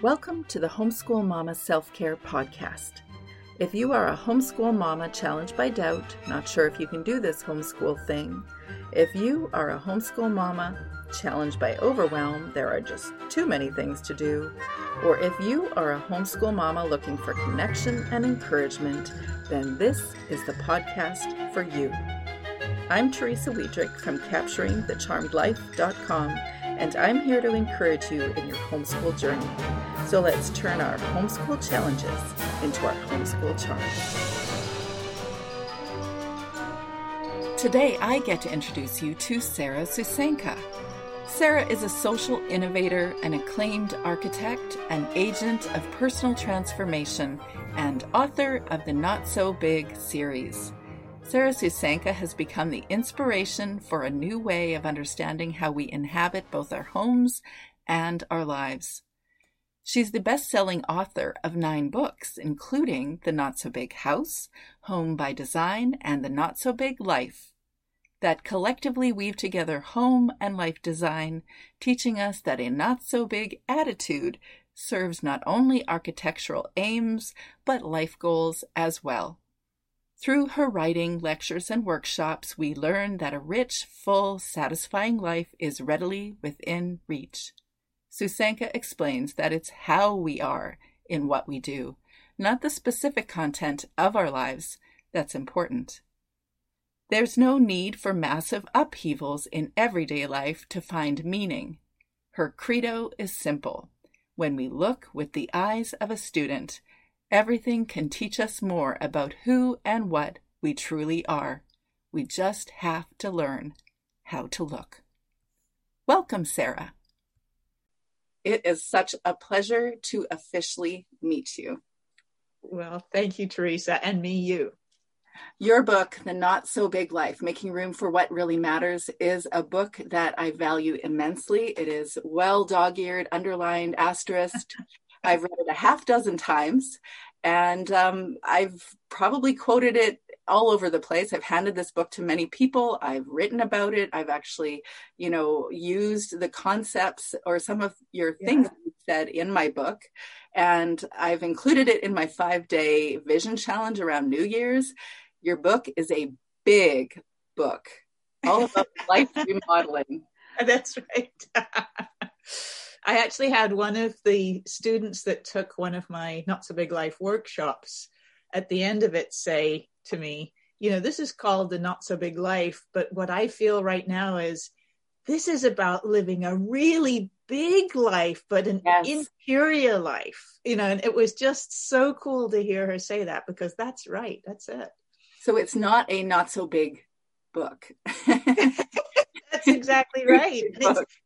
Welcome to the Homeschool Mama Self-Care Podcast. If you are a homeschool mama challenged by doubt, not sure if you can do this homeschool thing, if you are a homeschool mama challenged by overwhelm, there are just too many things to do, or if you are a homeschool mama looking for connection and encouragement, then this is the podcast for you. I'm Teresa Wiedrich from CapturingTheCharmedLife.com, and I'm here to encourage you in your homeschool journey. So let's turn our homeschool challenges into our homeschool charms. Today, I get to introduce you to Sarah Susanka. Sarah is a social innovator, an acclaimed architect, an agent of personal transformation, and author of the Not So Big series. Sarah Susanka has become the inspiration for a new way of understanding how we inhabit both our homes and our lives. She's the best-selling author of 9 books, including The Not So Big House, Home by Design, and The Not So Big Life, that collectively weave together home and life design, teaching us that a not-so-big attitude serves not only architectural aims, but life goals as well. Through her writing, lectures, and workshops, we learn that a rich, full, satisfying life is readily within reach. Susanka explains that it's how we are in what we do, not the specific content of our lives, that's important. There's no need for massive upheavals in everyday life to find meaning. Her credo is simple. When we look with the eyes of a student, everything can teach us more about who and what we truly are. We just have to learn how to look. Welcome, Sarah. It is such a pleasure to officially meet you. Well, thank you, Teresa, and me, you. Your book, The Not So Big Life, Making Room for What Really Matters, is a book that I value immensely. It is well dog-eared, underlined, asterisked. I've read it a half dozen times, and I've probably quoted it all over the place. I've handed this book to many people. I've written about it. I've actually, used the concepts or some of your things you said in my book. And I've included it in my 5-day vision challenge around New Year's. Your book is a big book, all about life remodeling. That's right. I actually had one of the students that took one of my Not So Big Life workshops at the end of it say to me, this is called The Not So Big Life, but what I feel right now is this is about living a really big life, but an interior life, and it was just so cool to hear her say that, because that's right. That's it. So it's not a not so big book. That's exactly right.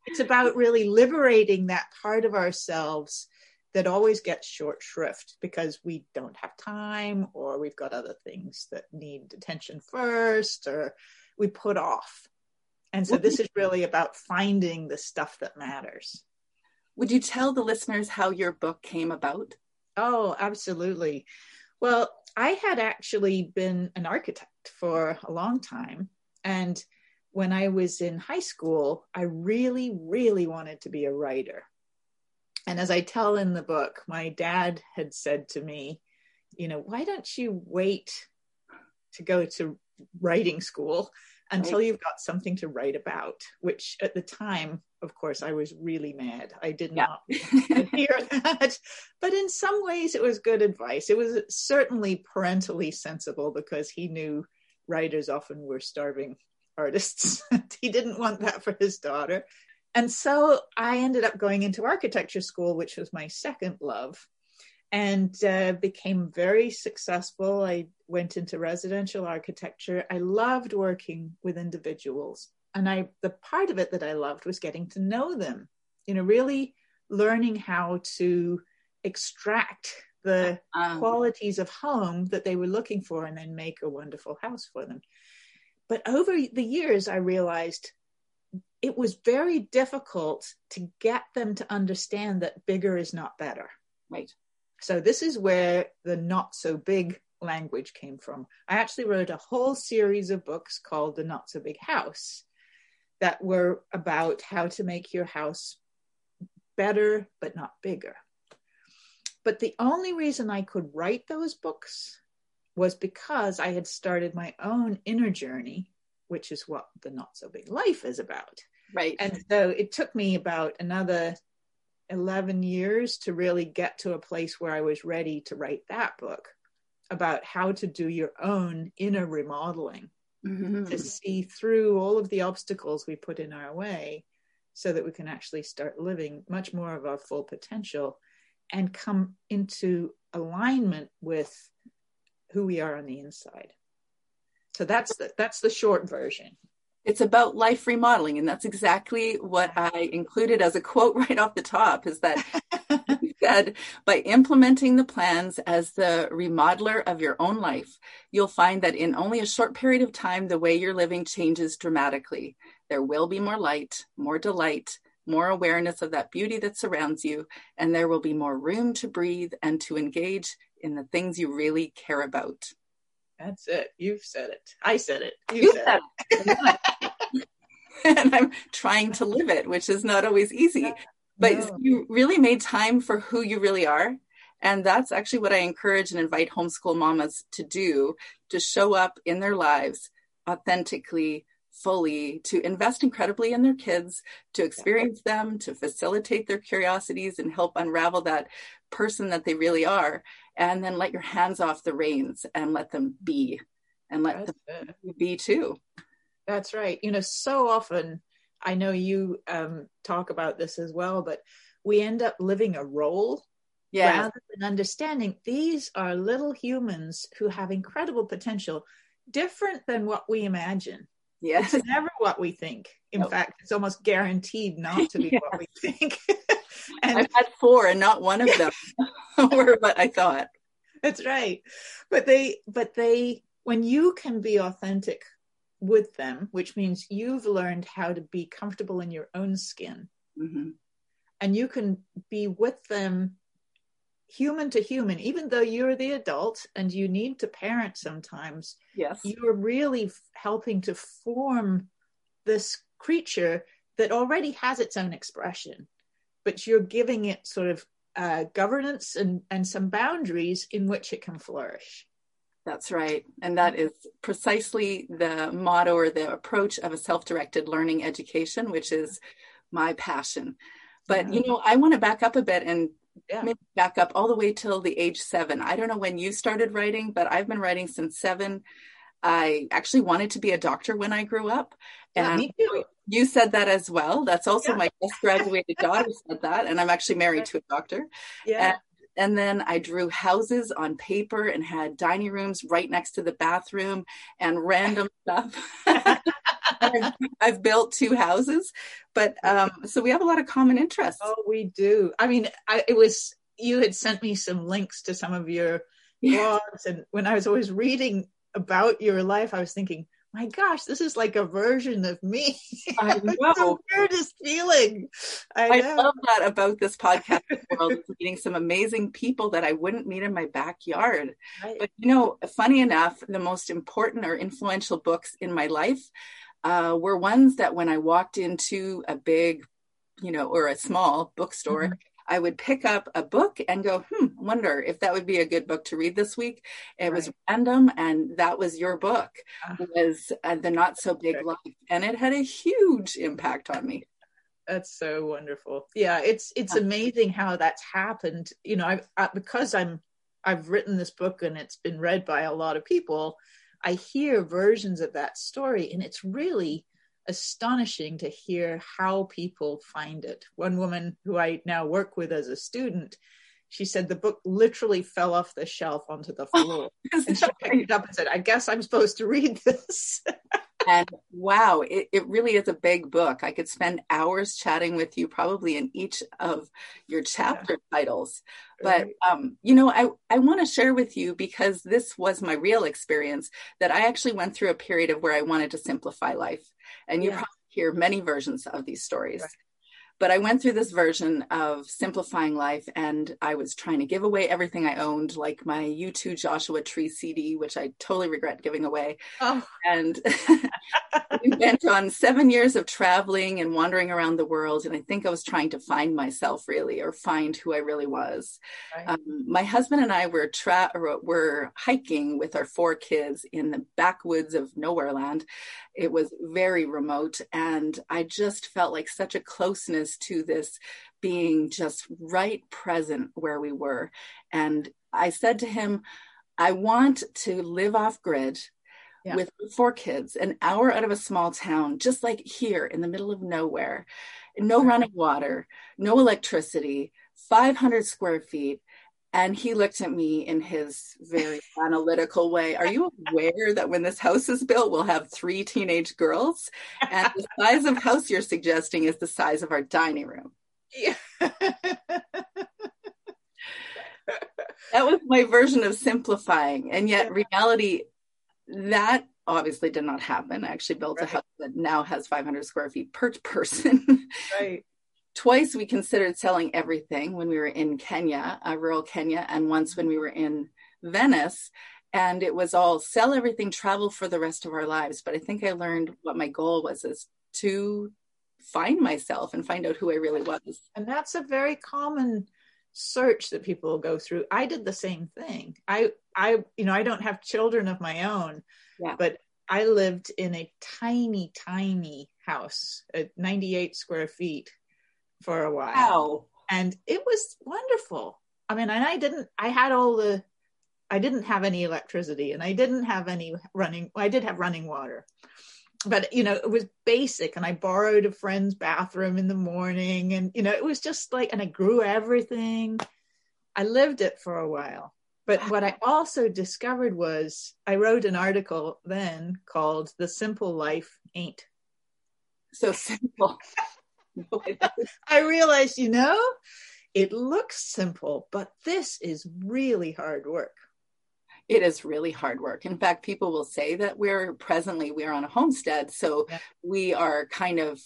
It's about really liberating that part of ourselves that always gets short shrift because we don't have time, or we've got other things that need attention first, or we put off. And so this is really about finding the stuff that matters. Would you tell the listeners how your book came about? Oh, absolutely. Well, I had actually been an architect for a long time. And when I was in high school, I really, really wanted to be a writer. And as I tell in the book, my dad had said to me, why don't you wait to go to writing school until you've got something to write about, which at the time, of course, I was really mad. I did not hear that. But in some ways, it was good advice. It was certainly parentally sensible, because he knew writers often were starving artists. He didn't want that for his daughter. And so I ended up going into architecture school, which was my second love, and became very successful. I went into residential architecture. I loved working with individuals. And the part of it that I loved was getting to know them, really learning how to extract the qualities of home that they were looking for and then make a wonderful house for them. But over the years, I realized it was very difficult to get them to understand that bigger is not better. Right. So this is where the not so big language came from. I actually wrote a whole series of books called The Not So Big House that were about how to make your house better, but not bigger. But the only reason I could write those books was because I had started my own inner journey, which is what The Not So Big Life is about. Right. And so it took me about another 11 years to really get to a place where I was ready to write that book about how to do your own inner remodeling, mm-hmm. to see through all of the obstacles we put in our way so that we can actually start living much more of our full potential and come into alignment with who we are on the inside. So that's the short version. It's about life remodeling. And that's exactly what I included as a quote right off the top, is that you said, by implementing the plans as the remodeler of your own life, you'll find that in only a short period of time, the way you're living changes dramatically. There will be more light, more delight, more awareness of that beauty that surrounds you. And there will be more room to breathe and to engage in the things you really care about. That's it. You've said it. I said it. You said it. And I'm trying to live it, which is not always easy. Yeah. But no. You really made time for who you really are. And that's actually what I encourage and invite homeschool mamas to do, to show up in their lives authentically, fully, to invest incredibly in their kids, to experience them, to facilitate their curiosities and help unravel that person that they really are. And then let your hands off the reins and let them be, and let them be too. That's right. You know, so often, I know you talk about this as well, but we end up living a role rather than understanding these are little humans who have incredible potential, different than what we imagine. Yes. It's never what we think. In fact, it's almost guaranteed not to be what we think. And I've had four and not one of them were what I thought. That's right. But they, when you can be authentic with them, which means you've learned how to be comfortable in your own skin, mm-hmm. and you can be with them human to human, even though you're the adult and you need to parent sometimes, you're really helping to form this creature that already has its own expression, but you're giving it sort of governance and some boundaries in which it can flourish. That's right. And that is precisely the motto or the approach of a self-directed learning education, which is my passion. But, you know, I want to back up a bit and maybe back up all the way till the age 7. I don't know when you started writing, but I've been writing since 7. I actually wanted to be a doctor when I grew up. Yeah, me too. You said that as well. That's also my just graduated daughter said that. And I'm actually married to a doctor. Yeah. And then I drew houses on paper and had dining rooms right next to the bathroom and random stuff. I've built 2 houses, but so we have a lot of common interests. Oh, we do. I mean, you had sent me some links to some of your blogs. And when I was always reading about your life, I was thinking, my gosh, this is like a version of me. I know. It's the weirdest feeling. I love that about this podcast world, meeting some amazing people that I wouldn't meet in my backyard. Right. But, you know, funny enough, the most important or influential books in my life were ones that when I walked into a big, you know, or a small bookstore, mm-hmm. I would pick up a book and go, wonder if that would be a good book to read this week. It was random, and that was your book. It was The Not So Big Life, and it had a huge impact on me. That's so wonderful. Yeah, it's amazing how that's happened. You know, I've written this book and it's been read by a lot of people. I hear versions of that story, and it's really astonishing to hear how people find it. One woman who I now work with as a student, she said the book literally fell off the shelf onto the floor. And she picked it up and said, I guess I'm supposed to read this. And wow, it really is a big book. I could spend hours chatting with you probably in each of your chapter titles. But, you know, I want to share with you, because this was my real experience, that I actually went through a period of where I wanted to simplify life. And you probably hear many versions of these stories. Right. But I went through this version of simplifying life, and I was trying to give away everything I owned, like my U2 Joshua Tree CD, which I totally regret giving away. Oh. And we went on 7 years of traveling and wandering around the world. And I think I was trying to find myself really, or find who I really was. Right. My husband and I were hiking with our 4 kids in the backwoods of nowhere land. It was very remote. And I just felt like such a closeness to this being just right present where we were. And I said to him, I want to live off grid with 4 kids, an hour out of a small town, just like here in the middle of nowhere, no running water, no electricity, 500 square feet. And he looked at me in his very analytical way. Are you aware that when this house is built, we'll have 3 teenage girls? And the size of house you're suggesting is the size of our dining room. Yeah. That was my version of simplifying. And yet reality, that obviously did not happen. I actually built a house that now has 500 square feet per person. Right. Twice we considered selling everything when we were in Kenya, rural Kenya, and once when we were in Venice. And it was all sell everything, travel for the rest of our lives. But I think I learned what my goal was, is to find myself and find out who I really was. And that's a very common search that people go through. I did the same thing. I don't have children of my own, but I lived in a tiny, tiny house at 98 square feet. For a while. Wow. And it was wonderful. I mean, and I didn't have any electricity, and I didn't have any I did have running water, but it was basic. And I borrowed a friend's bathroom in the morning, and it was just like, and I grew everything. I lived it for a while. But what I also discovered was, I wrote an article then called The Simple Life Ain't So Simple. I realized, it looks simple, but this is really hard work. It is really hard work. In fact, people will say that we are on a homestead. So we are kind of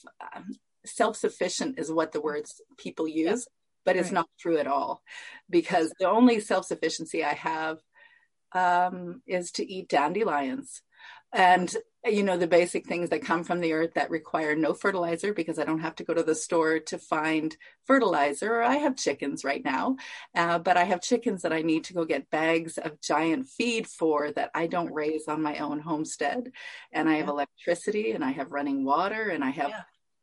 self-sufficient is what the words people use, but it's not true at all, because the only self-sufficiency I have is to eat dandelions. And, the basic things that come from the earth that require no fertilizer, because I don't have to go to the store to find fertilizer. I have chickens right now, but I have chickens that I need to go get bags of giant feed for that I don't raise on my own homestead. And I have electricity, and I have running water, and I have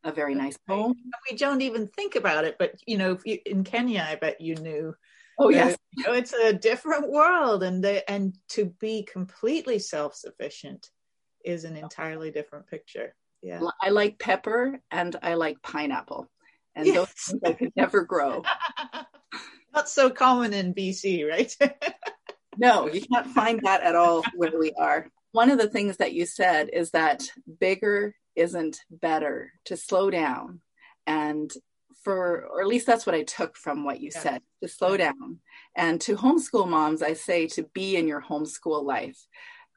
a very nice home. We don't even think about it, but, in Kenya, I bet you knew. Oh yes, it's a different world, and to be completely self-sufficient is an entirely different picture. Yeah, I like pepper and I like pineapple, and those things I could never grow. Not so common in BC, right? No, you can't find that at all where we are. One of the things that you said is that bigger isn't better. To slow down or at least that's what I took from what you said, to slow down. And to homeschool moms, I say to be in your homeschool life.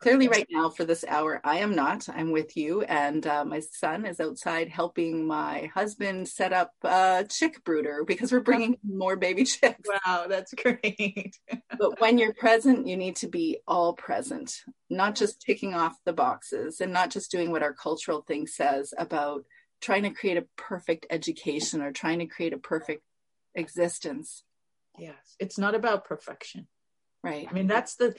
Clearly right now for this hour, I am not. I'm with you. And my son is outside helping my husband set up a chick brooder, because we're bringing more baby chicks. Wow, that's great. But when you're present, you need to be all present, not just ticking off the boxes, and not just doing what our cultural thing says about trying to create a perfect education or trying to create a perfect existence. Yes. It's not about perfection. Right. I mean, that's the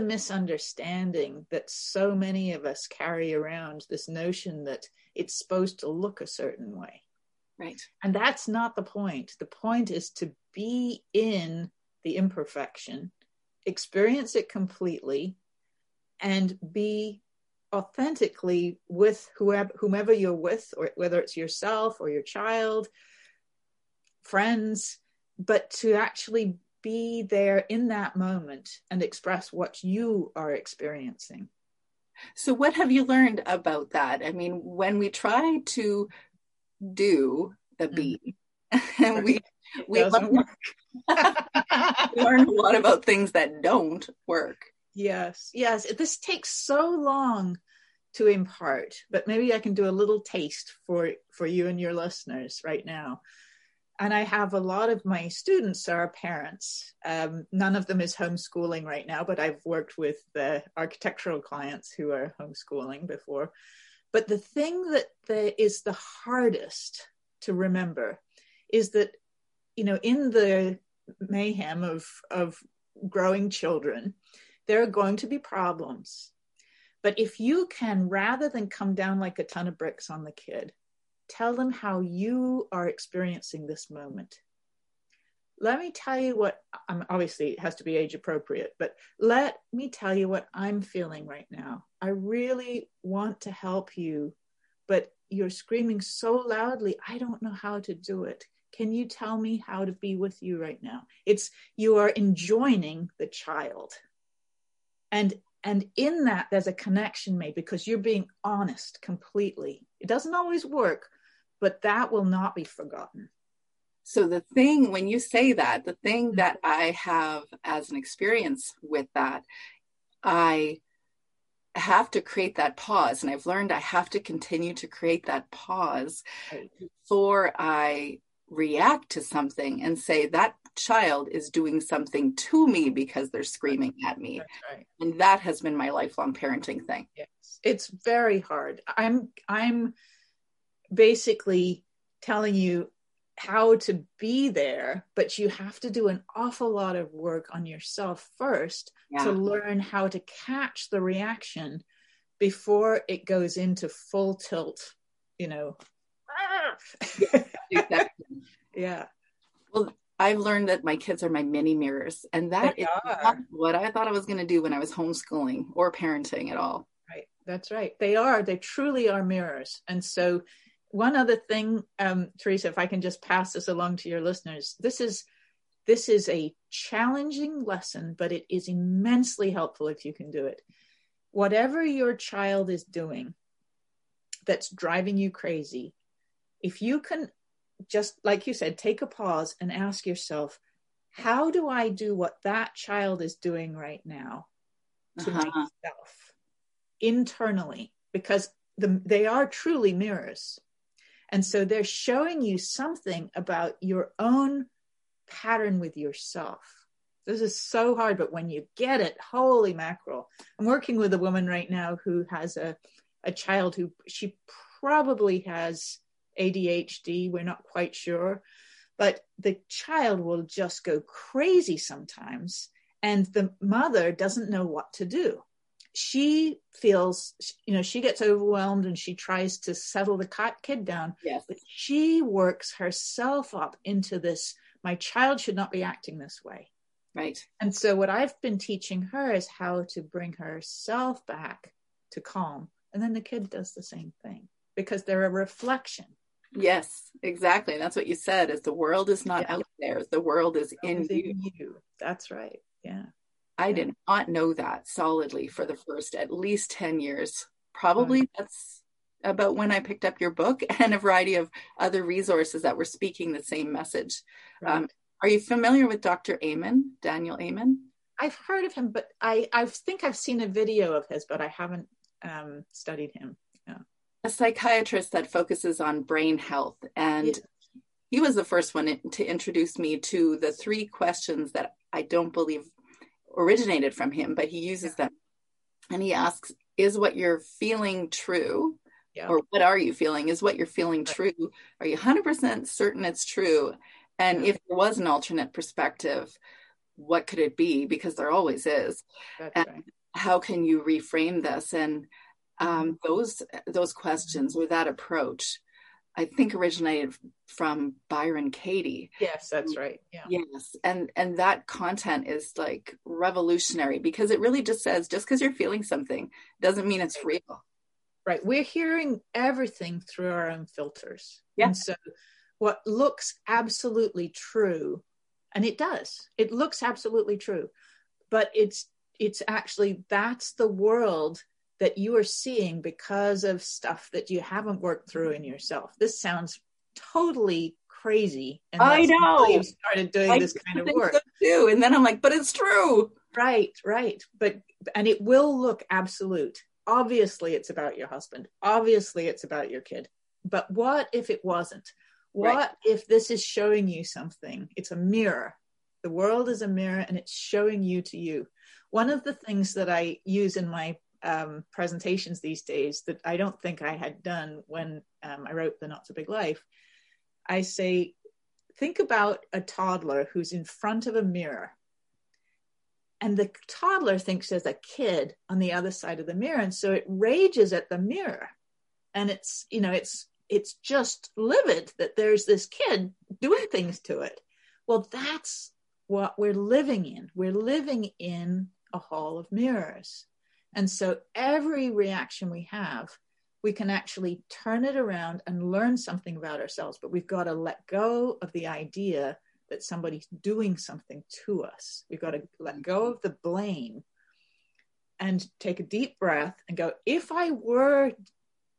misunderstanding that so many of us carry around, this notion that it's supposed to look a certain way. Right. And that's not the point. The point is to be in the imperfection, experience it completely, and be authentically with whomever you're with, or whether it's yourself or your child, friends, but to actually be there in that moment and express what you are experiencing. So what have you learned about that? I mean, when we try to do the be, and we learn a lot about things that don't work. Yes. This takes so long to impart, but maybe I can do a little taste for you and your listeners right now. And I have a lot of my students are parents. None of them is homeschooling right now, but I've worked with the architectural clients who are homeschooling before. But the thing that is the hardest to remember is that, you know, in the mayhem of growing children, there are going to be problems. But if you can, rather than come down like a ton of bricks on the kid, tell them how you are experiencing this moment. Let me tell you what, obviously it has to be age appropriate, but let me tell you what I'm feeling right now. I really want to help you, but you're screaming so loudly, I don't know how to do it. Can you tell me how to be with you right now? It's, you are enjoining the child. And in that, there's a connection made because you're being honest completely. It doesn't always work, but that will not be forgotten. So the thing, when you say that, the thing that I have as an experience with that, I have to create that pause. And I've learned I have to continue to create that pause before I react to something and say that child is doing something to me because they're screaming at me. Right. And that has been my lifelong parenting thing. Yes. It's very hard. I'm basically telling you how to be there, but you have to do an awful lot of work on yourself first to learn how to catch the reaction before it goes into full tilt, you know. Exactly. Yeah. Well, I've learned that my kids are my mini mirrors, and that is not what I thought I was going to do when I was homeschooling or parenting at all. Right. That's right. They are. They truly are mirrors. And so one other thing, Teresa, if I can just pass this along to your listeners, this is a challenging lesson, but it is immensely helpful if you can do it. Whatever your child is doing that's driving you crazy, if you can, just like you said, take a pause and ask yourself, how do I do what that child is doing right now to myself internally? Because they are truly mirrors. And so they're showing you something about your own pattern with yourself. This is so hard, but when you get it, holy mackerel. I'm working with a woman right now who has a child who she probably has ADHD, we're not quite sure, but the child will just go crazy sometimes, and the mother doesn't know what to do. She feels, you know, she gets overwhelmed and she tries to settle the kid down, but she works herself up into this, my child should not be acting this way. Right. And so what I've been teaching her is how to bring herself back to calm, and then the kid does the same thing because they're a reflection. Yes, exactly. That's what you said, is the world is not out there. The world is in you. That's right. Yeah. I did not know that solidly for the first at least 10 years. Probably that's about when I picked up your book and a variety of other resources that were speaking the same message. Right. Are you familiar with Dr. Amen, Daniel Amen? I've heard of him, but I think I've seen a video of his, but I haven't studied him. Yeah. A psychiatrist that focuses on brain health. And he was the first one to introduce me to the three questions that I don't believe originated from him, but he uses them. And he asks, is what you're feeling true? Yeah. Or what are you feeling? Is what you're feeling true? Are you 100% certain it's true? And if there was an alternate perspective, what could it be? Because there always is. That's right. How can you reframe this? And those questions or that approach, I think, originated from Byron Katie. Yes, that's right. Yeah. Yes. And that content is like revolutionary because it really just says, just because you're feeling something doesn't mean it's real. Right. We're hearing everything through our own filters. Yeah. And so what looks absolutely true, and it does, it looks absolutely true, but it's actually, that's the world that you are seeing because of stuff that you haven't worked through in yourself. This sounds totally crazy. And I know. You've started doing this kind of work. So too. And then I'm like, but it's true. Right. But, and it will look absolute. Obviously it's about your husband. Obviously it's about your kid. But what if it wasn't? What right. if this is showing you something? It's a mirror. The world is a mirror and it's showing you to you. One of the things that I use in my presentations these days that I don't think I had done when I wrote The Not So Big Life, I say, think about a toddler who's in front of a mirror. And the toddler thinks there's a kid on the other side of the mirror. And so it rages at the mirror. And it's, you know, it's just livid that there's this kid doing things to it. Well, that's what we're living in. We're living in a hall of mirrors. And so every reaction we have, we can actually turn it around and learn something about ourselves. But we've got to let go of the idea that somebody's doing something to us. We've got to let go of the blame and take a deep breath and go, if I were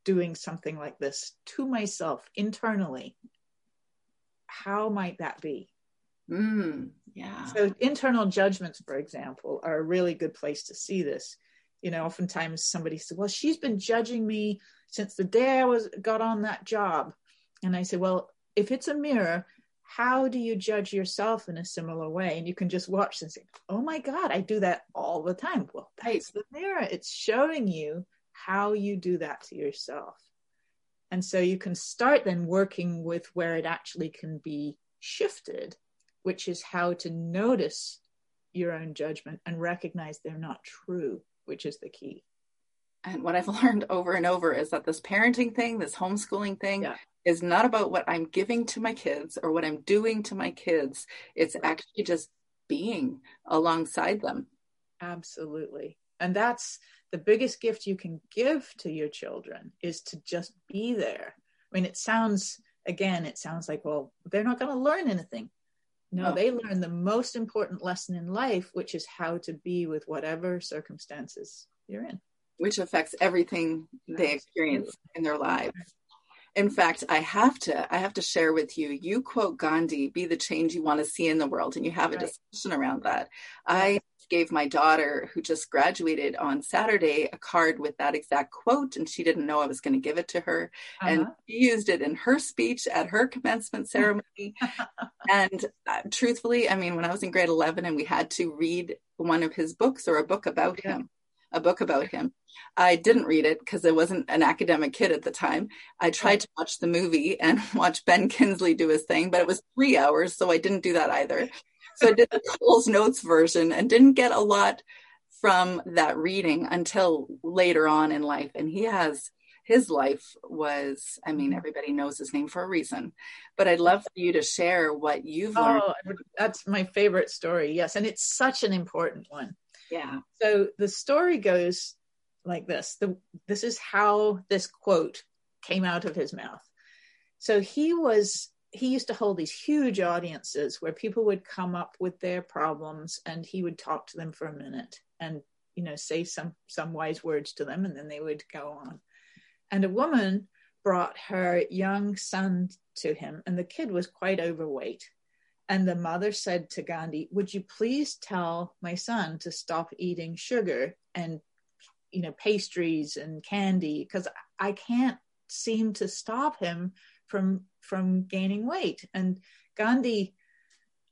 doing something like this to myself internally, how might that be? Yeah. So internal judgments, for example, are a really good place to see this. You know, oftentimes somebody said, well, she's been judging me since the day I got on that job. And I said, well, if it's a mirror, how do you judge yourself in a similar way? And you can just watch and say, oh my God, I do that all the time. Well, that's the mirror. It's showing you how you do that to yourself. And so you can start then working with where it actually can be shifted, which is how to notice your own judgment and recognize they're not true, which is the key. And what I've learned over and over is that this parenting thing, this homeschooling thing, is not about what I'm giving to my kids or what I'm doing to my kids. It's actually just being alongside them. Absolutely. And that's the biggest gift you can give to your children, is to just be there. I mean, it sounds like, well, they're not going to learn anything. No, they learn the most important lesson in life, which is how to be with whatever circumstances you're in. Which affects everything they experience in their lives. In fact, I have to share with you, you quote Gandhi, be the change you want to see in the world. And you have a discussion around that. I gave my daughter, who just graduated on Saturday, a card with that exact quote, and she didn't know I was going to give it to her. And she used it in her speech at her commencement ceremony. And truthfully, I mean, when I was in grade 11 and we had to read one of his books, or a book about him. I didn't read it because I wasn't an academic kid at the time. I tried to watch the movie and watch Ben Kingsley do his thing, but it was 3 hours, so I didn't do that either. So I did the Cole's Notes version and didn't get a lot from that reading until later on in life. And his life was, I mean, everybody knows his name for a reason, but I'd love for you to share what you've learned. Oh, that's my favorite story. Yes. And it's such an important one. Yeah. So the story goes like this. This is how this quote came out of his mouth. So he used to hold these huge audiences where people would come up with their problems and he would talk to them for a minute and, you know, say some wise words to them. And then they would go on. And a woman brought her young son to him, and the kid was quite overweight. And the mother said to Gandhi, would you please tell my son to stop eating sugar and, you know, pastries and candy, because I can't seem to stop him from gaining weight. And Gandhi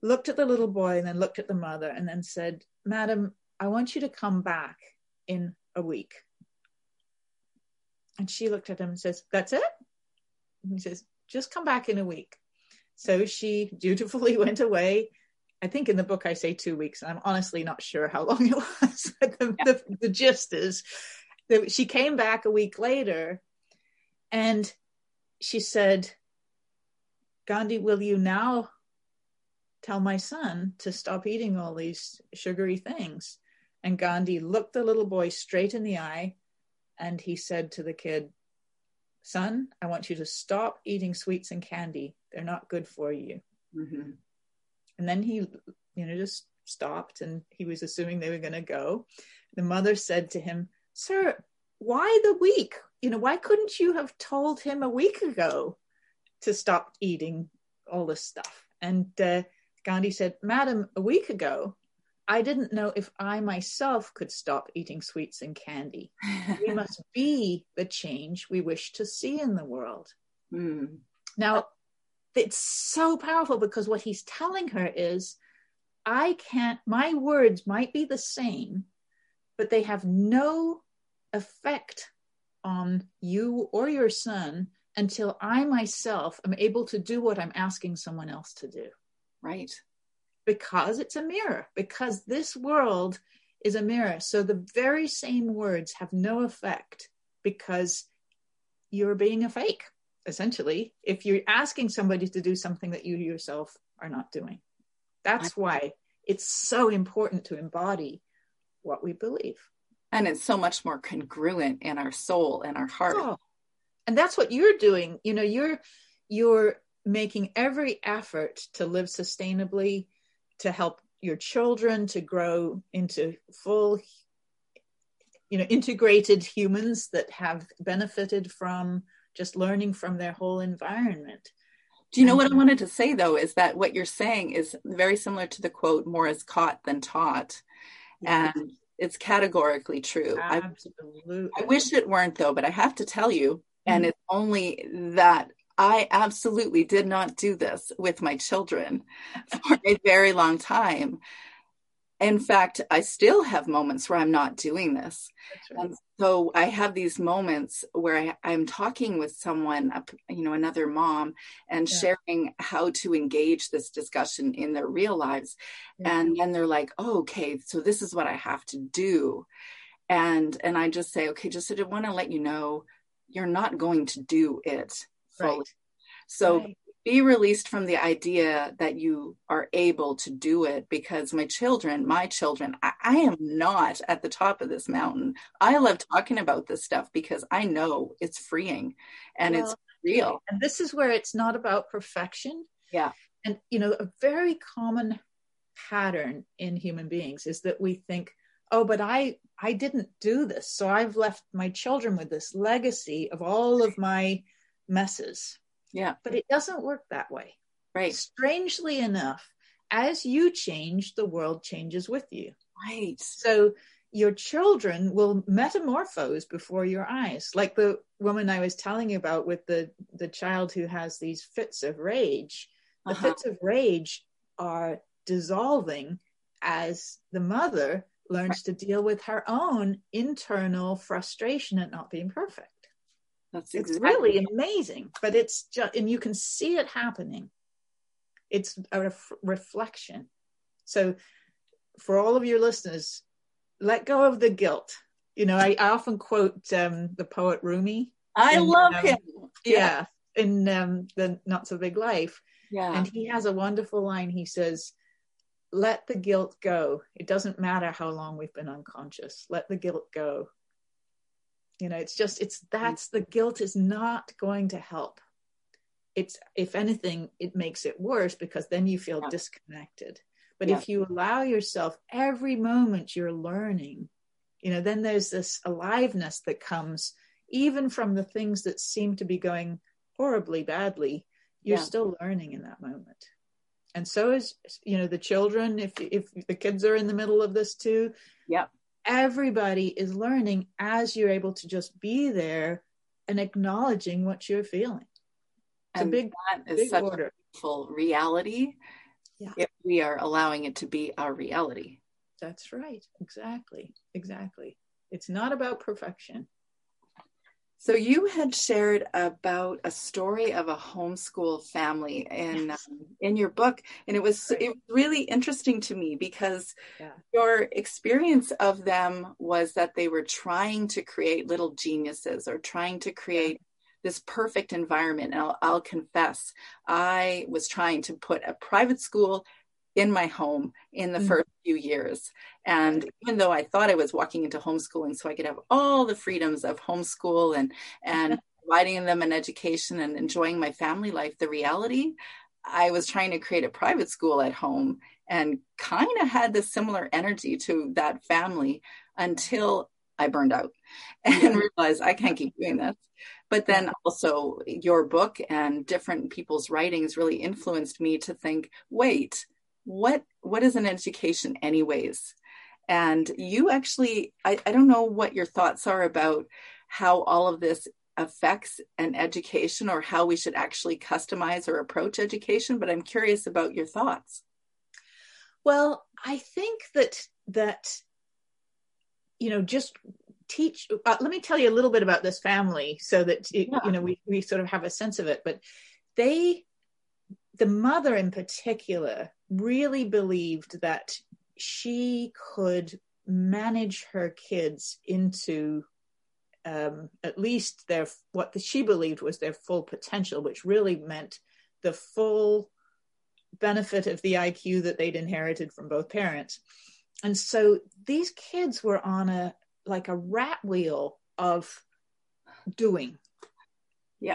looked at the little boy and then looked at the mother and then said, Madam, I want you to come back in a week. And she looked at him and says, that's it? And he says, just come back in a week. So she dutifully went away. I think in the book I say 2 weeks, and I'm honestly not sure how long it was. The gist is that she came back a week later and she said, Gandhi, will you now tell my son to stop eating all these sugary things? And Gandhi looked the little boy straight in the eye and he said to the kid, son, I want you to stop eating sweets and candy. They're not good for you. Mm-hmm. And then he, you know, just stopped, and he was assuming they were going to go. The mother said to him, sir, why the week? You know, why couldn't you have told him a week ago to stop eating all this stuff? And Gandhi said, Madam, a week ago, I didn't know if I myself could stop eating sweets and candy. We must be the change we wish to see in the world. Mm. Now, it's so powerful because what he's telling her is, I can't, my words might be the same, but they have no effect on you or your son until I myself am able to do what I'm asking someone else to do. Right. Because it's a mirror, because this world is a mirror. So the very same words have no effect because you're being a fake, essentially, if you're asking somebody to do something that you yourself are not doing. That's why it's so important to embody what we believe. And it's so much more congruent in our soul and our heart. Oh, and that's what you're doing. You know, you're making every effort to live sustainably, to help your children to grow into full, you know, integrated humans that have benefited from just learning from their whole environment. Do you know what I wanted to say, though, is that what you're saying is very similar to the quote, more is caught than taught. Yeah. And it's categorically true. Absolutely. I wish it weren't, though, but I have to tell you, and it's only that I absolutely did not do this with my children for a very long time. In fact, I still have moments where I'm not doing this. Right. And so I have these moments where I'm talking with someone, you know, another mom, and sharing how to engage this discussion in their real lives. Yeah. And then they're like, oh, okay, so this is what I have to do. And I just say, okay, just I want to let you know, you're not going to do it fully. Right. So be released from the idea that you are able to do it, because my children, I am not at the top of this mountain. I love talking about this stuff because I know it's freeing and it's real. And this is where it's not about perfection. Yeah. And, you know, a very common pattern in human beings is that we think, oh, but I didn't do this. So I've left my children with this legacy of all of my messes. Yeah. But it doesn't work that way. Right. Strangely enough, as you change, the world changes with you. Right. So your children will metamorphose before your eyes. Like the woman I was telling you about with the child who has these fits of rage. The fits of rage are dissolving as the mother learns to deal with her own internal frustration at not being perfect. It's really amazing, but it's just, and you can see it happening. It's a reflection. So for all of your listeners, let go of the guilt. You know, I often quote the poet Rumi. I love him. Yeah. In The Not So Big Life. Yeah. And he has a wonderful line. He says, let the guilt go. It doesn't matter how long we've been unconscious. Let the guilt go. You know, that's the guilt is not going to help. It's, if anything, it makes it worse because then you feel disconnected. But if you allow yourself every moment you're learning, you know, then there's this aliveness that comes even from the things that seem to be going horribly badly. You're still learning in that moment. And so is, you know, the children, if the kids are in the middle of this too. Yeah. Everybody is learning as you're able to just be there and acknowledging what you're feeling. That is such a beautiful reality if we are allowing it to be our reality. That's right. Exactly. It's not about perfection. So you had shared about a story of a homeschool family in your book, and it was really interesting to me because your experience of them was that they were trying to create little geniuses or trying to create this perfect environment. And I'll confess, I was trying to put a private school in my home in the first few years. And even though I thought I was walking into homeschooling so I could have all the freedoms of homeschool and providing them an education and enjoying my family life, the reality, I was trying to create a private school at home and kind of had this similar energy to that family until I burned out and realized I can't keep doing this. But then also your book and different people's writings really influenced me to think, wait, what is an education anyways? And you actually, I don't know what your thoughts are about how all of this affects an education or how we should actually customize or approach education, but I'm curious about your thoughts. Well, I think that, you know, just teach, let me tell you a little bit about this family so that, you know, we sort of have a sense of it, but the mother in particular really believed that she could manage her kids into at least what she believed was their full potential, which really meant the full benefit of the IQ that they'd inherited from both parents. And so these kids were on a rat wheel of doing. Yeah.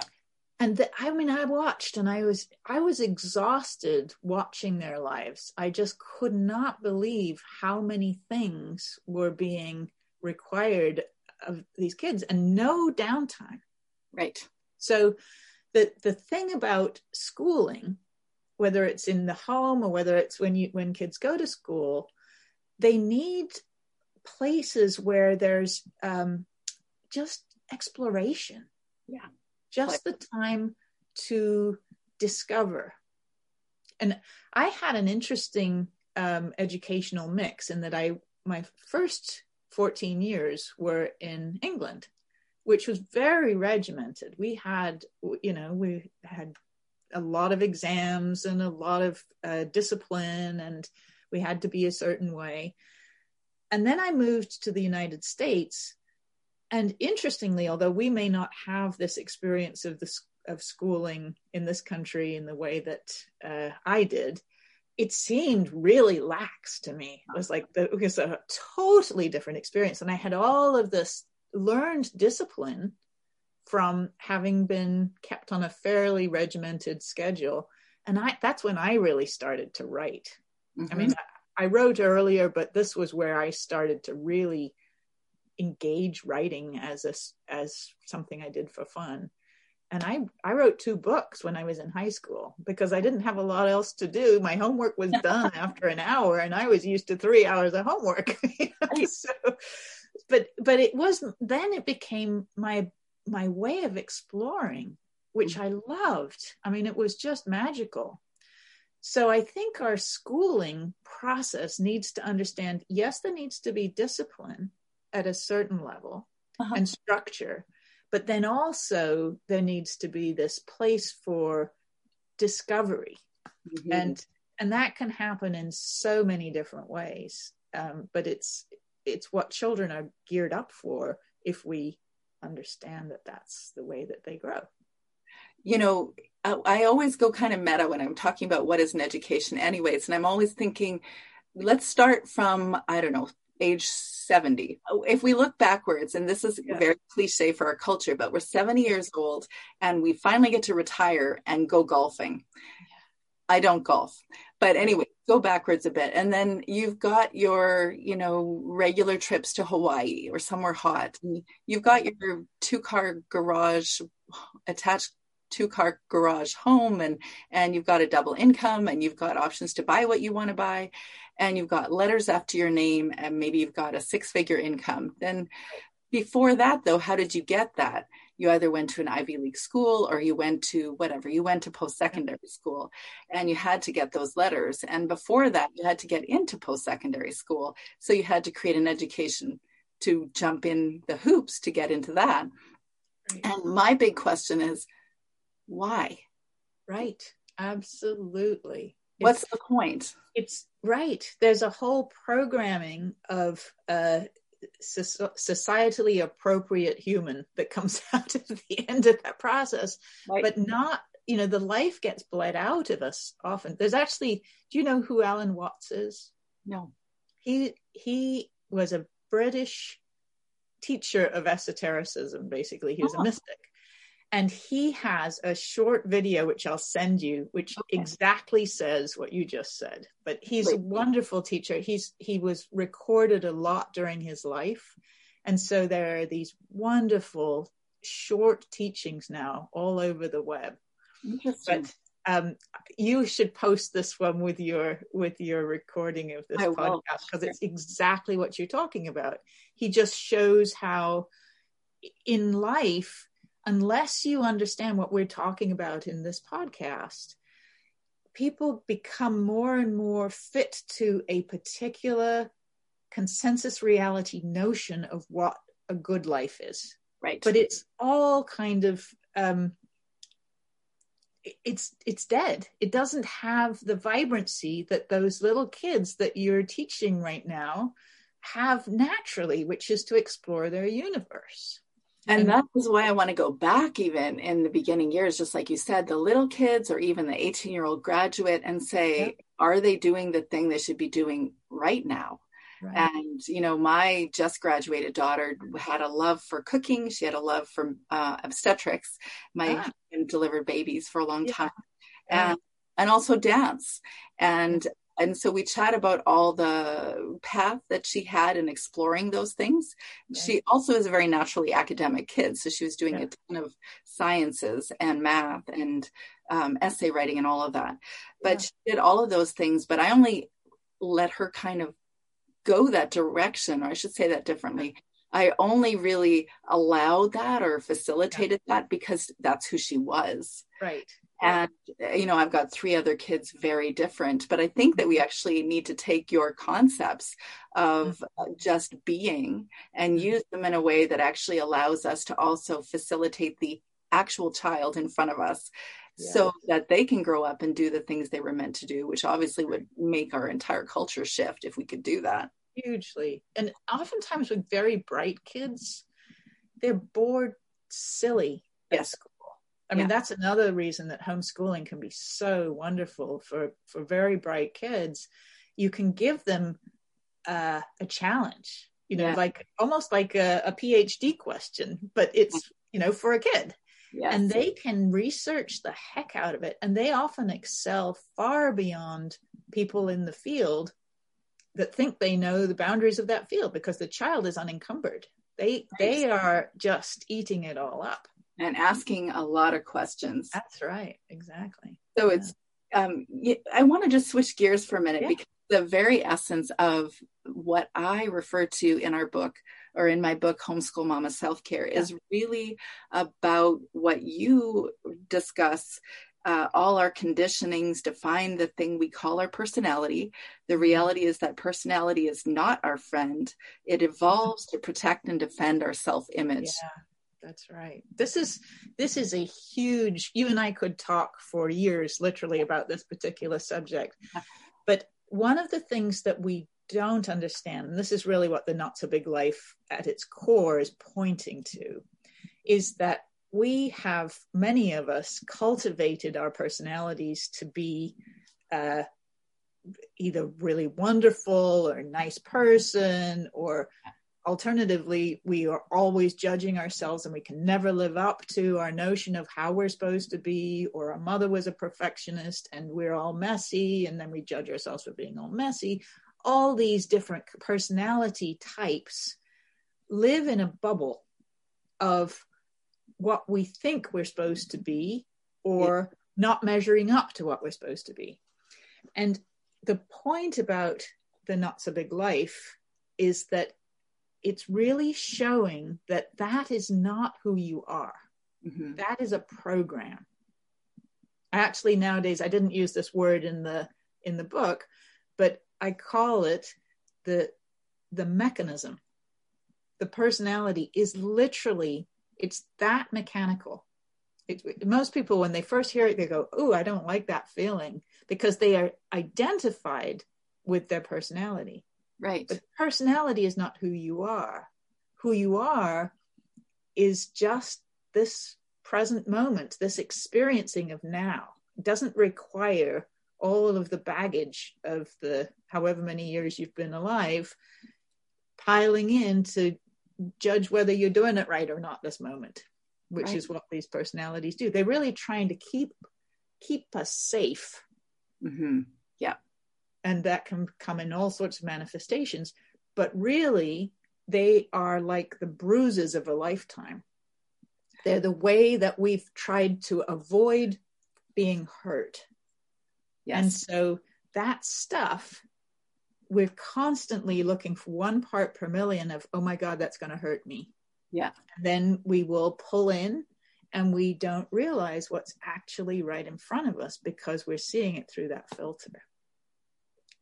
And I watched, and I was exhausted watching their lives. I just could not believe how many things were being required of these kids and no downtime. Right. So the thing about schooling, whether it's in the home or whether it's when kids go to school, they need places where there's just exploration. Yeah. Just the time to discover. And I had an interesting educational mix in that my first 14 years were in England, which was very regimented. We had a lot of exams and a lot of discipline, and we had to be a certain way. And then I moved to the United States. And interestingly, although we may not have this experience of schooling in this country in the way that I did, it seemed really lax to me. It was it was a totally different experience. And I had all of this learned discipline from having been kept on a fairly regimented schedule. And that's when I really started to write. Mm-hmm. I mean, I wrote earlier, but this was where I started to really engage writing as something I did for fun. And I wrote 2 books when I was in high school because I didn't have a lot else to do. My homework was done after an hour, and I was used to 3 hours of homework. But it was, then it became my way of exploring, which I loved. I mean, it was just magical. So I think our schooling process needs to understand, yes, there needs to be discipline at a certain level and structure, but then also there needs to be this place for discovery. Mm-hmm. And that can happen in so many different ways. But it's what children are geared up for if we understand that that's the way that they grow. You know, I always go kind of meta when I'm talking about what is an education anyways. And I'm always thinking, let's start from, I don't know, age 70. If we look backwards, and this is very cliche for our culture, but we're 70 years old and we finally get to retire and go golfing. I don't golf, but anyway, go backwards a bit. And then you've got your, you know, regular trips to Hawaii or somewhere hot. And you've got your 2-car garage, attached 2-car garage home, and you've got a double income, and you've got options to buy what you want to buy, and you've got letters after your name, and maybe you've got a 6-figure income. Then before that, though, how did you get that? You either went to an Ivy League school, or you went to whatever, you went to post-secondary school, and you had to get those letters. And before that, you had to get into post-secondary school. So you had to create an education to jump in the hoops to get into that. Right. And my big question is, why? Right. Absolutely. What's the point? It's right. There's a whole programming of societally appropriate human that comes out at the end of that process, right. But not, you know, the life gets bled out of us often. There's actually, do you know who Alan Watts is? No. He was a British teacher of esotericism, basically. He was a mystic. And he has a short video, which I'll send you, which exactly says what you just said. But he's a wonderful teacher. He was recorded a lot during his life. And so there are these wonderful short teachings now all over the web. Interesting. But You should post this one with your recording of this podcast, because it's exactly what you're talking about. He just shows how in life, unless you understand what we're talking about in this podcast, people become more and more fit to a particular consensus reality notion of what a good life is. Right. But it's all kind of, it's dead. It doesn't have the vibrancy that those little kids that you're teaching right now have naturally, which is to explore their universe. And that is why I want to go back even in the beginning years, just like you said, the little kids or even the 18-year-old graduate and say, are they doing the thing they should be doing right now? Right. And, you know, my just graduated daughter had a love for cooking. She had a love for obstetrics. My husband delivered babies for a long time and also dance. And so we chat about all the path that she had in exploring those things. Right. She also is a very naturally academic kid. So she was doing a ton of sciences and math and essay writing and all of that. But she did all of those things. But I only let her kind of go that direction, or I should say that differently. I only really allowed that or facilitated that because that's who she was. Right. And, you know, I've got three other kids, very different, but I think that we actually need to take your concepts of just being and use them in a way that actually allows us to also facilitate the actual child in front of us so that they can grow up and do the things they were meant to do, which obviously would make our entire culture shift if we could do that. Hugely. And oftentimes with very bright kids, they're bored silly at school. I mean, that's another reason that homeschooling can be so wonderful for very bright kids. You can give them a challenge, you know, like almost like a PhD question, but it's, you know, for a kid. Yes. And they can research the heck out of it. And they often excel far beyond people in the field that think they know the boundaries of that field, because the child is unencumbered. They are just eating it all up. And asking a lot of questions. That's right. Exactly. So it's, I want to just switch gears for a minute because the very essence of what I refer to in our book, or in my book, Homeschool Mama Self-Care, is really about what you discuss, all our conditionings define the thing we call our personality. The reality is that personality is not our friend. It evolves to protect and defend our self-image. Yeah, that's right. This is a huge, you and I could talk for years, literally, about this particular subject. But one of the things that we don't understand, and this is really what the Not So Big Life at its core is pointing to, is that we have, many of us, cultivated our personalities to be either really wonderful or nice person, or alternatively, we are always judging ourselves and we can never live up to our notion of how we're supposed to be, or our mother was a perfectionist and we're all messy, and then we judge ourselves for being all messy. All these different personality types live in a bubble of what we think we're supposed to be, or not measuring up to what we're supposed to be. And the point about the Not So Big Life is that it's really showing that that is not who you are. Mm-hmm. That is a program. Actually, nowadays, I didn't use this word in the book, but I call it the mechanism. The personality is literally, it's that mechanical. Most people, when they first hear it, they go, "Oh, I don't like that feeling," because they are identified with their personality. Right. But personality is not who you are. Who you are is just this present moment, this experiencing of now. It doesn't require all of the baggage of the however many years you've been alive piling in to judge whether you're doing it right or not this moment, which is what these personalities do. They're really trying to keep us safe. Mm-hmm. Yeah. And that can come in all sorts of manifestations, but really they are like the bruises of a lifetime. They're the way that we've tried to avoid being hurt. Yes. And so that stuff, we're constantly looking for one part per million of, oh my God, that's going to hurt me. Yeah. And then we will pull in and we don't realize what's actually right in front of us because we're seeing it through that filter.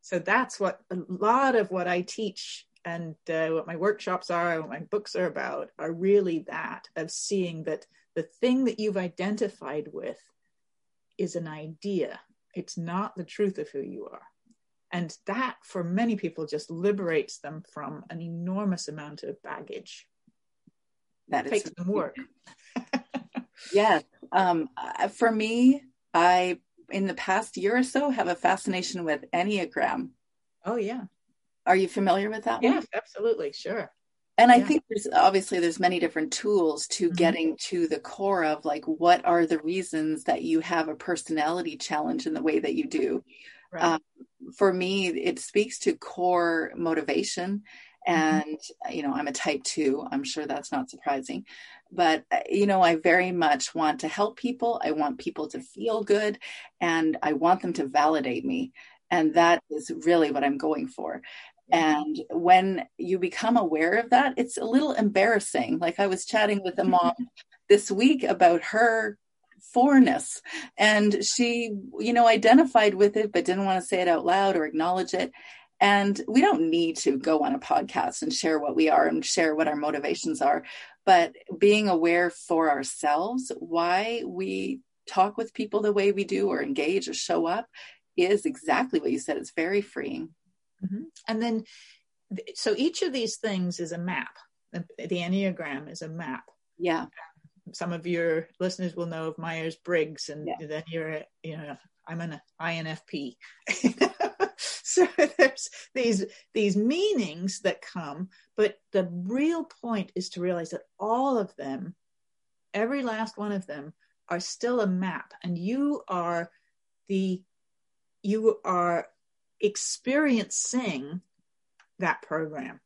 So that's what a lot of what I teach and what my workshops are, what my books are about, are really that of seeing that the thing that you've identified with is an idea. It's not the truth of who you are. And that, for many people, just liberates them from an enormous amount of baggage. That it takes some work. Yes. For me, I, in the past year or so, have a fascination with Enneagram. Oh, yeah. Are you familiar with that one? Yes, absolutely. Sure. And I think there's many different tools to getting to the core of like, what are the reasons that you have a personality challenge in the way that you do? Right. For me, it speaks to core motivation. And, you know, I'm a type 2. I'm sure that's not surprising. But, you know, I very much want to help people. I want people to feel good. And I want them to validate me. And that is really what I'm going for. And when you become aware of that, it's a little embarrassing. Like I was chatting with a mom this week about her fourness, and she, you know, identified with it, but didn't want to say it out loud or acknowledge it. And we don't need to go on a podcast and share what we are and share what our motivations are, but being aware for ourselves, why we talk with people the way we do or engage or show up is exactly what you said. It's very freeing. Mm-hmm. And then, so each of these things is a map. The Enneagram is a map. Yeah. Some of your listeners will know of Myers-Briggs, and then you're, you know, I'm an INFP. So there's these meanings that come, but the real point is to realize that all of them, every last one of them, are still a map, and you are experiencing that program,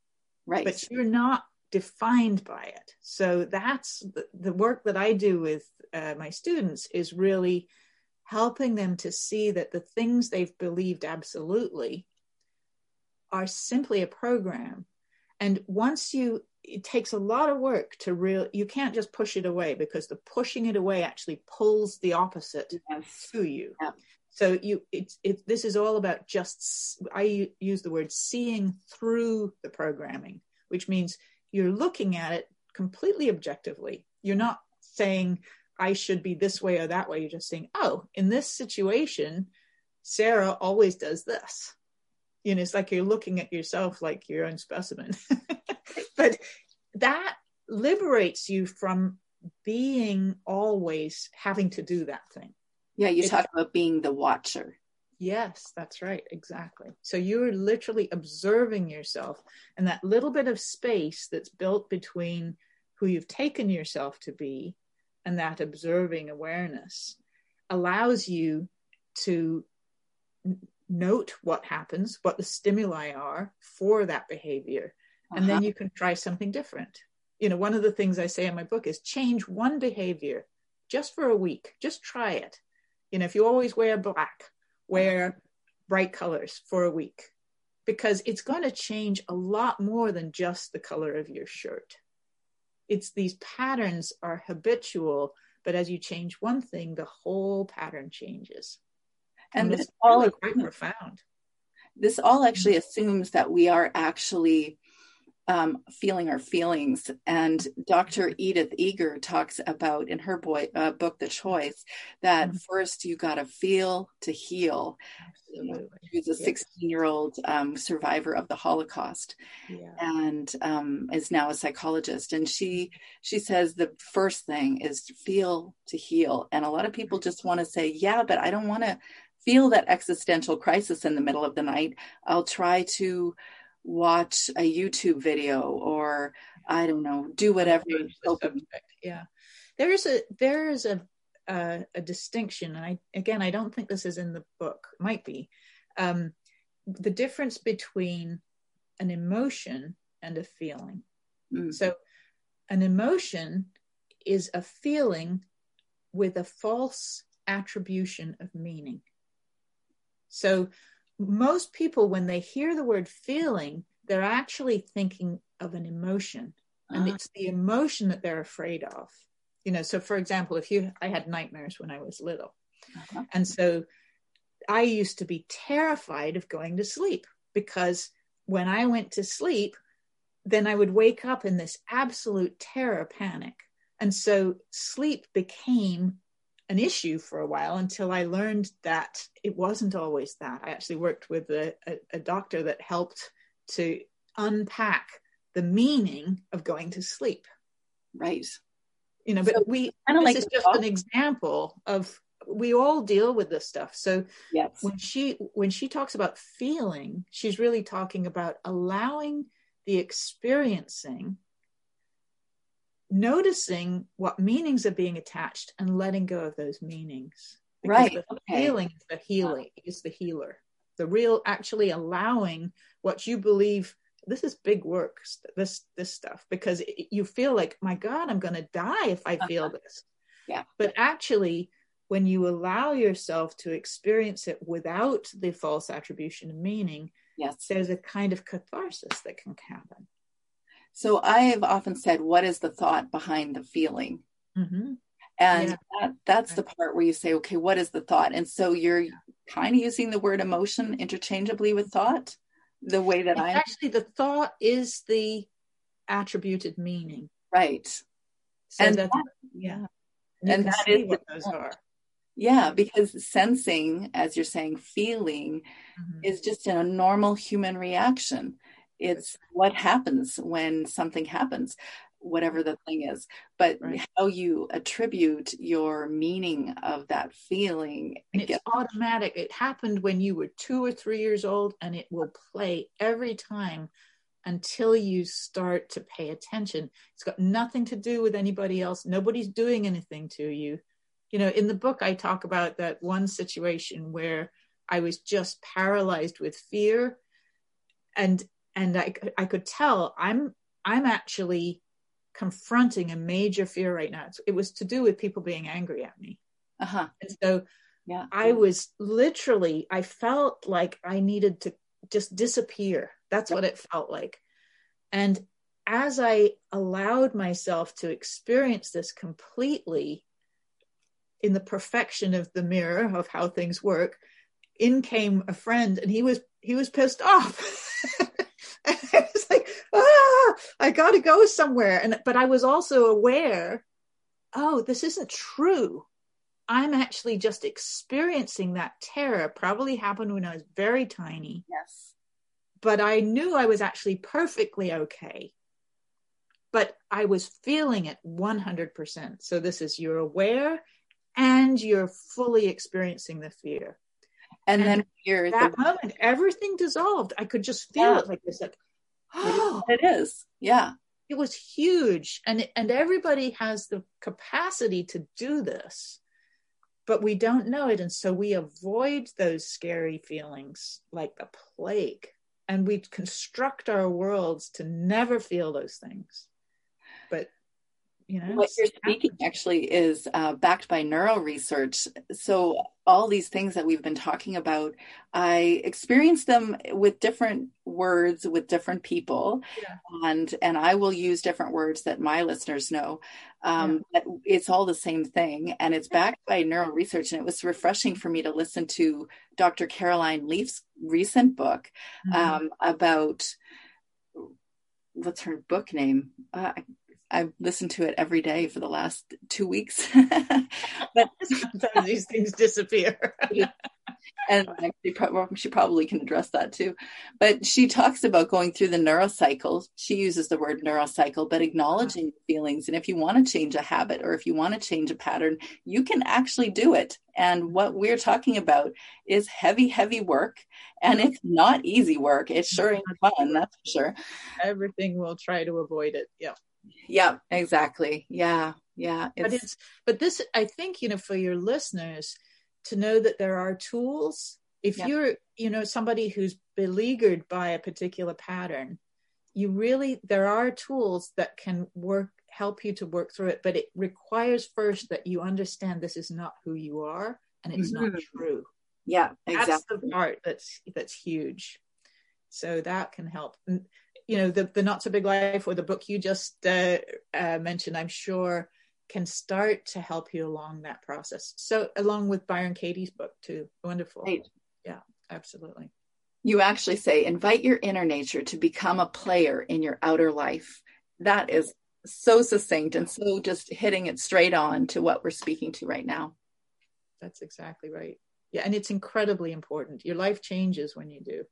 right? But you're not defined by it. So that's the work that I do with my students, is really helping them to see that the things they've believed absolutely are simply a program. And once it takes a lot of work to you can't just push it away, because the pushing it away actually pulls the opposite to you. Yeah. So this is all about I use the word seeing through the programming, which means you're looking at it completely objectively. You're not saying I should be this way or that way. You're just saying, oh, in this situation, Sarah always does this. You know, it's like you're looking at yourself like your own specimen. But that liberates you from being always having to do that thing. Yeah, you talk about being the watcher. Yes, that's right. Exactly. So you're literally observing yourself, and that little bit of space that's built between who you've taken yourself to be and that observing awareness allows you to note what happens, what the stimuli are for that behavior. And then you can try something different. You know, one of the things I say in my book is change one behavior just for a week, just try it. You know, if you always wear black, wear bright colors for a week, because it's going to change a lot more than just the color of your shirt. It's these patterns are habitual, but as you change one thing, the whole pattern changes. And this all is quite profound. This all actually assumes that we are actually feeling our feelings. And Dr. Edith Eger talks about in her book, The Choice, that first you got to feel to heal. Absolutely. She was a 16-year-old survivor of the Holocaust and is now a psychologist. And she says the first thing is feel to heal. And a lot of people just want to say, yeah, but I don't want to feel that existential crisis in the middle of the night. I'll try to watch a YouTube video, or I don't know, do whatever. Yeah, there is a distinction, and I don't think this is in the book. Might be the difference between an emotion and a feeling. So an emotion is a feeling with a false attribution of meaning. So most people, when they hear the word feeling, they're actually thinking of an emotion, and it's the emotion that they're afraid of. You know, so for example, I had nightmares when I was little. Uh-huh. And so I used to be terrified of going to sleep, because when I went to sleep, then I would wake up in this absolute terror panic. And so sleep became an issue for a while, until I learned that it wasn't always that. I actually worked with a doctor that helped to unpack the meaning of going to sleep. Right. You know, but so this is just an example of, we all deal with this stuff. So yes. When she talks about feeling, she's really talking about allowing the experiencing, noticing what meanings are being attached, and letting go of those meanings. Because right. Feeling is the healing, is the healer. The real, actually allowing what you believe. This is big work, this stuff, because you feel like, my God, I'm going to die if I feel this. Yeah. But actually, when you allow yourself to experience it without the false attribution of meaning, yes, there's a kind of catharsis that can happen. So I have often said, what is the thought behind the feeling? Mm-hmm. And that's the part where you say, okay, what is the thought? And so you're kind of using the word emotion interchangeably with thought, the way that actually the thought is the attributed meaning. Right. So and that is what those are. Yeah, because sensing, as you're saying, feeling is just a normal human reaction. It's what happens when something happens, whatever the thing is. But how you attribute your meaning of that feeling. It's automatic. It happened when you were 2 or 3 years old, and it will play every time until you start to pay attention. It's got nothing to do with anybody else. Nobody's doing anything to you. You know, in the book, I talk about that one situation where I was just paralyzed with fear, and I could tell I'm actually confronting a major fear right now. It was to do with people being angry at me. Uh-huh. And so I was literally, I felt like I needed to just disappear. That's what it felt like. And as I allowed myself to experience this completely, in the perfection of the mirror of how things work, in came a friend, and he was pissed off. And I was like, I got to go somewhere. But I was also aware, this isn't true. I'm actually just experiencing that terror. Probably happened when I was very tiny. Yes. But I knew I was actually perfectly okay. But I was feeling it 100%. So this is, you're aware, and you're fully experiencing the fear. And then fear, that moment, everything dissolved. I could just feel it, like this, like, it is. Yeah. It was huge. And everybody has the capacity to do this, but we don't know it. And so we avoid those scary feelings like the plague. And we construct our worlds to never feel those things. But you know, what you're speaking actually is backed by neural research. So all these things that we've been talking about, I experienced them with different words, with different people. Yeah. And I will use different words that my listeners know. But it's all the same thing. And it's backed by neural research. And it was refreshing for me to listen to Dr. Caroline Leaf's recent book about, what's her book name? I've listened to it every day for the last 2 weeks, but sometimes these things disappear. And she probably can address that too. But she talks about going through the neurocycle. She uses the word neurocycle, but acknowledging feelings. And if you want to change a habit, or if you want to change a pattern, you can actually do it. And what we're talking about is heavy, heavy work. And it's not easy work. It sure ain't fun, that's for sure. Everything will try to avoid it. Yeah. Yeah, exactly. Yeah. Yeah. But this, I think, you know, for your listeners to know that there are tools, if you're, you know, somebody who's beleaguered by a particular pattern, there are tools that can work, help you to work through it, but it requires first that you understand this is not who you are and it's not true. Yeah, exactly. That's the part that's huge. So that can help. And, you know, the Not So Big Life, or the book you just mentioned, I'm sure can start to help you along that process. So along with Byron Katie's book too. Wonderful. Right. Yeah, absolutely. You actually say, invite your inner nature to become a player in your outer life. That is so succinct and so just hitting it straight on to what we're speaking to right now. That's exactly right. Yeah. And it's incredibly important. Your life changes when you do.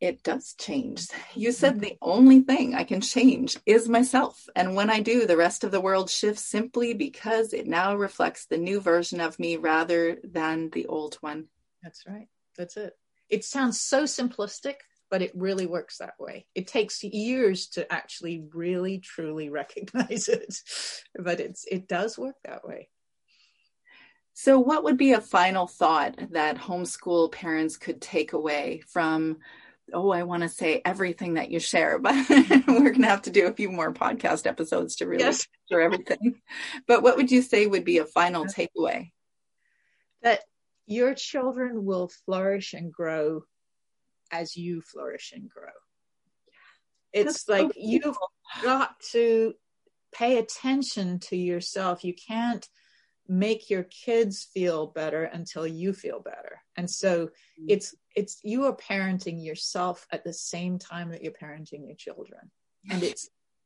It does change. You said the only thing I can change is myself. And when I do, the rest of the world shifts simply because it now reflects the new version of me rather than the old one. That's right. That's it. It sounds so simplistic, but it really works that way. It takes years to actually really, truly recognize it, but it does work that way. So what would be a final thought that homeschool parents could take away from, I want to say everything that you share, but we're going to have to do a few more podcast episodes to really share everything. But what would you say would be a final takeaway? That your children will flourish and grow as you flourish and grow. It's so like you've got to pay attention to yourself. You can't make your kids feel better until you feel better. And so it's you are parenting yourself at the same time that you're parenting your children. And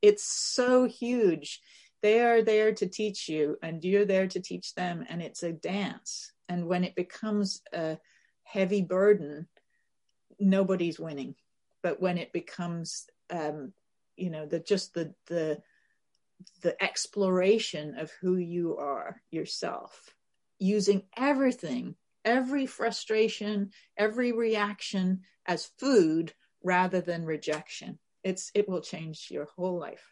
it's so huge. They are there to teach you and you're there to teach them. And it's a dance. And when it becomes a heavy burden, nobody's winning. But when it becomes, the exploration of who you are yourself, using everything, every frustration, every reaction as food rather than rejection, it will change your whole life.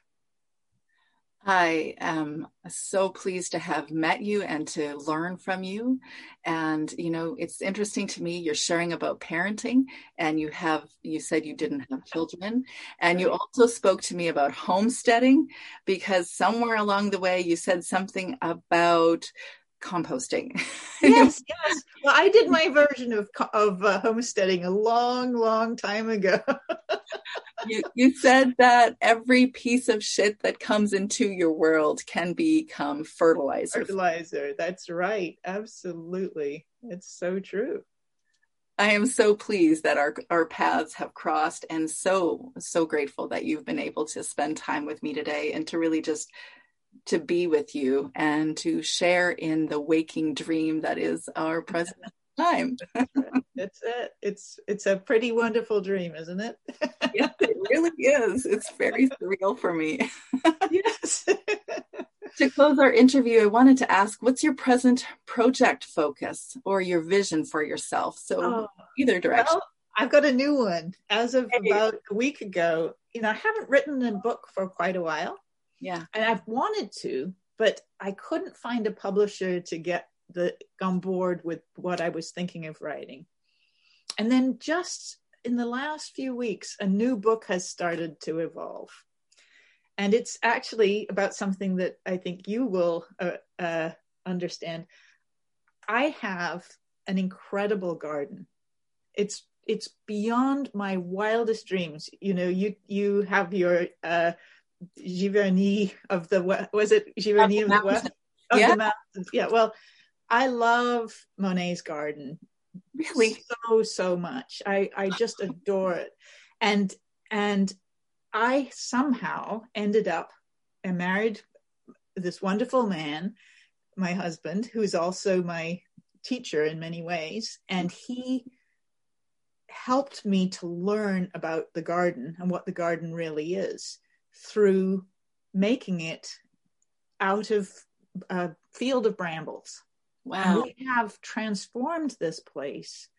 I am so pleased to have met you and to learn from you. And, you know, it's interesting to me, you're sharing about parenting and you said you didn't have children. And you also spoke to me about homesteading, because somewhere along the way you said something about composting. Yes. Well, I did my version of homesteading a long, long time ago. You said that every piece of shit that comes into your world can become fertilizer. Fertilizer. That's right. Absolutely. It's so true. I am so pleased that our paths have crossed, and so, so grateful that you've been able to spend time with me today and to really just to be with you and to share in the waking dream that is our present time. That's it. It's a pretty wonderful dream, isn't it? Yes, it really is. It's very surreal for me. Yes. To close our interview, I wanted to ask, what's your present project focus or your vision for yourself? So either direction. Well, I've got a new one. As of about a week ago, I haven't written a book for quite a while. Yeah. And I've wanted to, but I couldn't find a publisher to get on board with what I was thinking of writing. And then just in the last few weeks, a new book has started to evolve. And it's actually about something that I think you will understand. I have an incredible garden. It's beyond my wildest dreams. You have your... Giverny of the West. Was it Giverny of the West? The mountains. Yeah. Well, I love Monet's garden. Really? So much. I just adore it. And I somehow ended up and married this wonderful man, my husband, who's also my teacher in many ways. And he helped me to learn about the garden and what the garden really is, through making it out of a field of brambles. Wow. And we have transformed this place.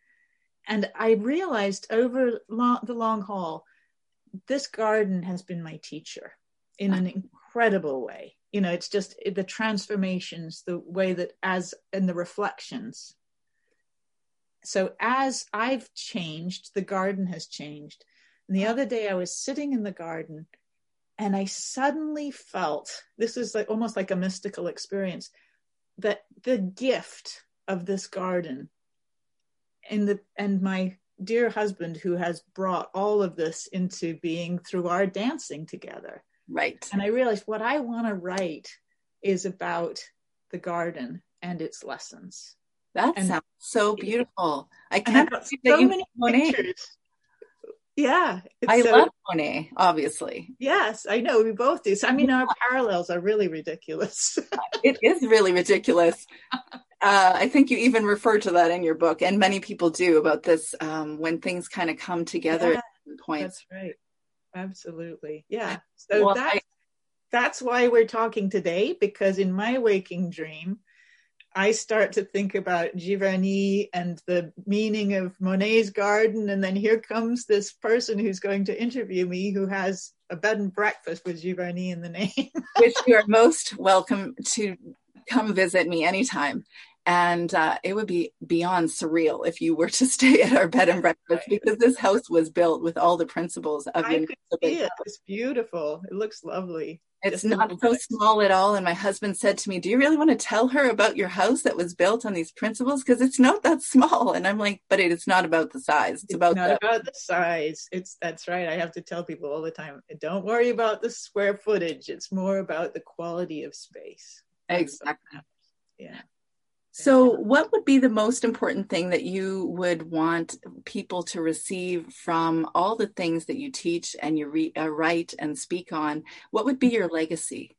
And I realized over the long haul, this garden has been my teacher in an incredible way. It's just the transformations, the way that and the reflections. So as I've changed, the garden has changed. And the other day I was sitting in the garden And I suddenly felt, this is like, almost like a mystical experience, that the gift of this garden and my dear husband, who has brought all of this into being through our dancing together. Right. And I realized what I want to write is about the garden and its lessons. That sounds so beautiful. I can't see so many pictures. Yeah. I love Monet, obviously. Yes, I know. We both do. So, I mean, our parallels are really ridiculous. It is really ridiculous. I think you even refer to that in your book, and many people do, about this when things kind of come together at some point. That's right. Absolutely. Yeah. So well, that's why we're talking today, because in my waking dream, I start to think about Giverny and the meaning of Monet's garden. And then here comes this person who's going to interview me who has a bed and breakfast with Giverny in the name. Which you are most welcome to come visit me anytime. And it would be beyond surreal if you were to stay at our bed and breakfast, because this house was built with all the principles of it. It's beautiful. It looks lovely. It's not so small at all. And my husband said to me, do you really want to tell her about your house that was built on these principles? Because it's not that small. And I'm like, but it is not about the size. It's about the size. That's right. I have to tell people all the time, don't worry about the square footage. It's more about the quality of space. Exactly. Yeah. So what would be the most important thing that you would want people to receive from all the things that you teach and you write and speak on? What would be your legacy?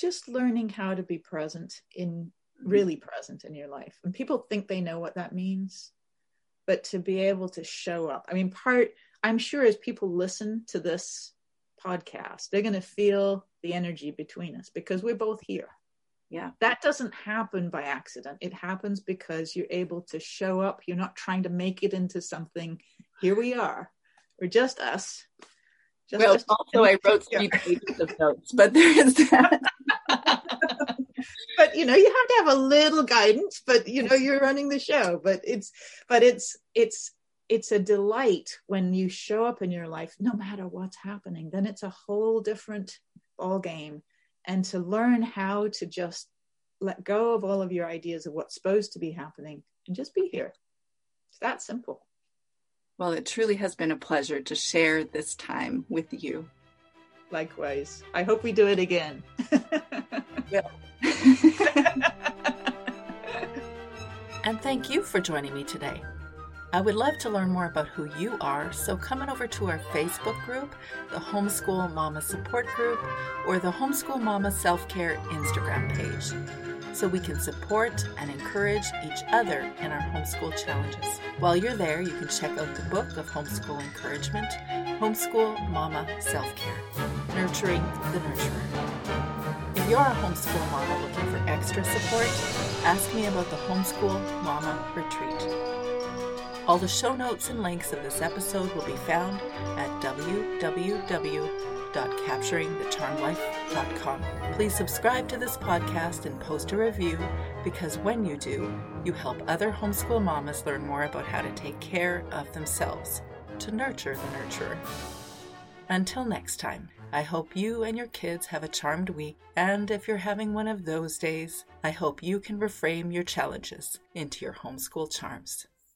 Just learning how to be really present in your life. And people think they know what that means, but to be able to show up. I mean, I'm sure as people listen to this podcast, they're going to feel the energy between us, because we're both here. Yeah. That doesn't happen by accident. It happens because you're able to show up. You're not trying to make it into something. Here we are. We're just us. Also I wrote 3 pages of notes, but there is that. But you have to have a little guidance, but you're running the show. But it's a delight when you show up in your life, no matter what's happening. Then it's a whole different ball game. And to learn how to just let go of all of your ideas of what's supposed to be happening and just be here. It's that simple. Well, it truly has been a pleasure to share this time with you. Likewise. I hope we do it again. And thank you for joining me today. I would love to learn more about who you are, so come on over to our Facebook group, the Homeschool Mama Support Group, or the Homeschool Mama Self-Care Instagram page, so we can support and encourage each other in our homeschool challenges. While you're there, you can check out the book of homeschool encouragement, Homeschool Mama Self-Care, Nurturing the Nurturer. If you're a homeschool mama looking for extra support, ask me about the Homeschool Mama Retreat. All the show notes and links of this episode will be found at www.CapturingTheCharmLife.com. Please subscribe to this podcast and post a review, because when you do, you help other homeschool mamas learn more about how to take care of themselves, to nurture the nurturer. Until next time, I hope you and your kids have a charmed week, and if you're having one of those days, I hope you can reframe your challenges into your homeschool charms.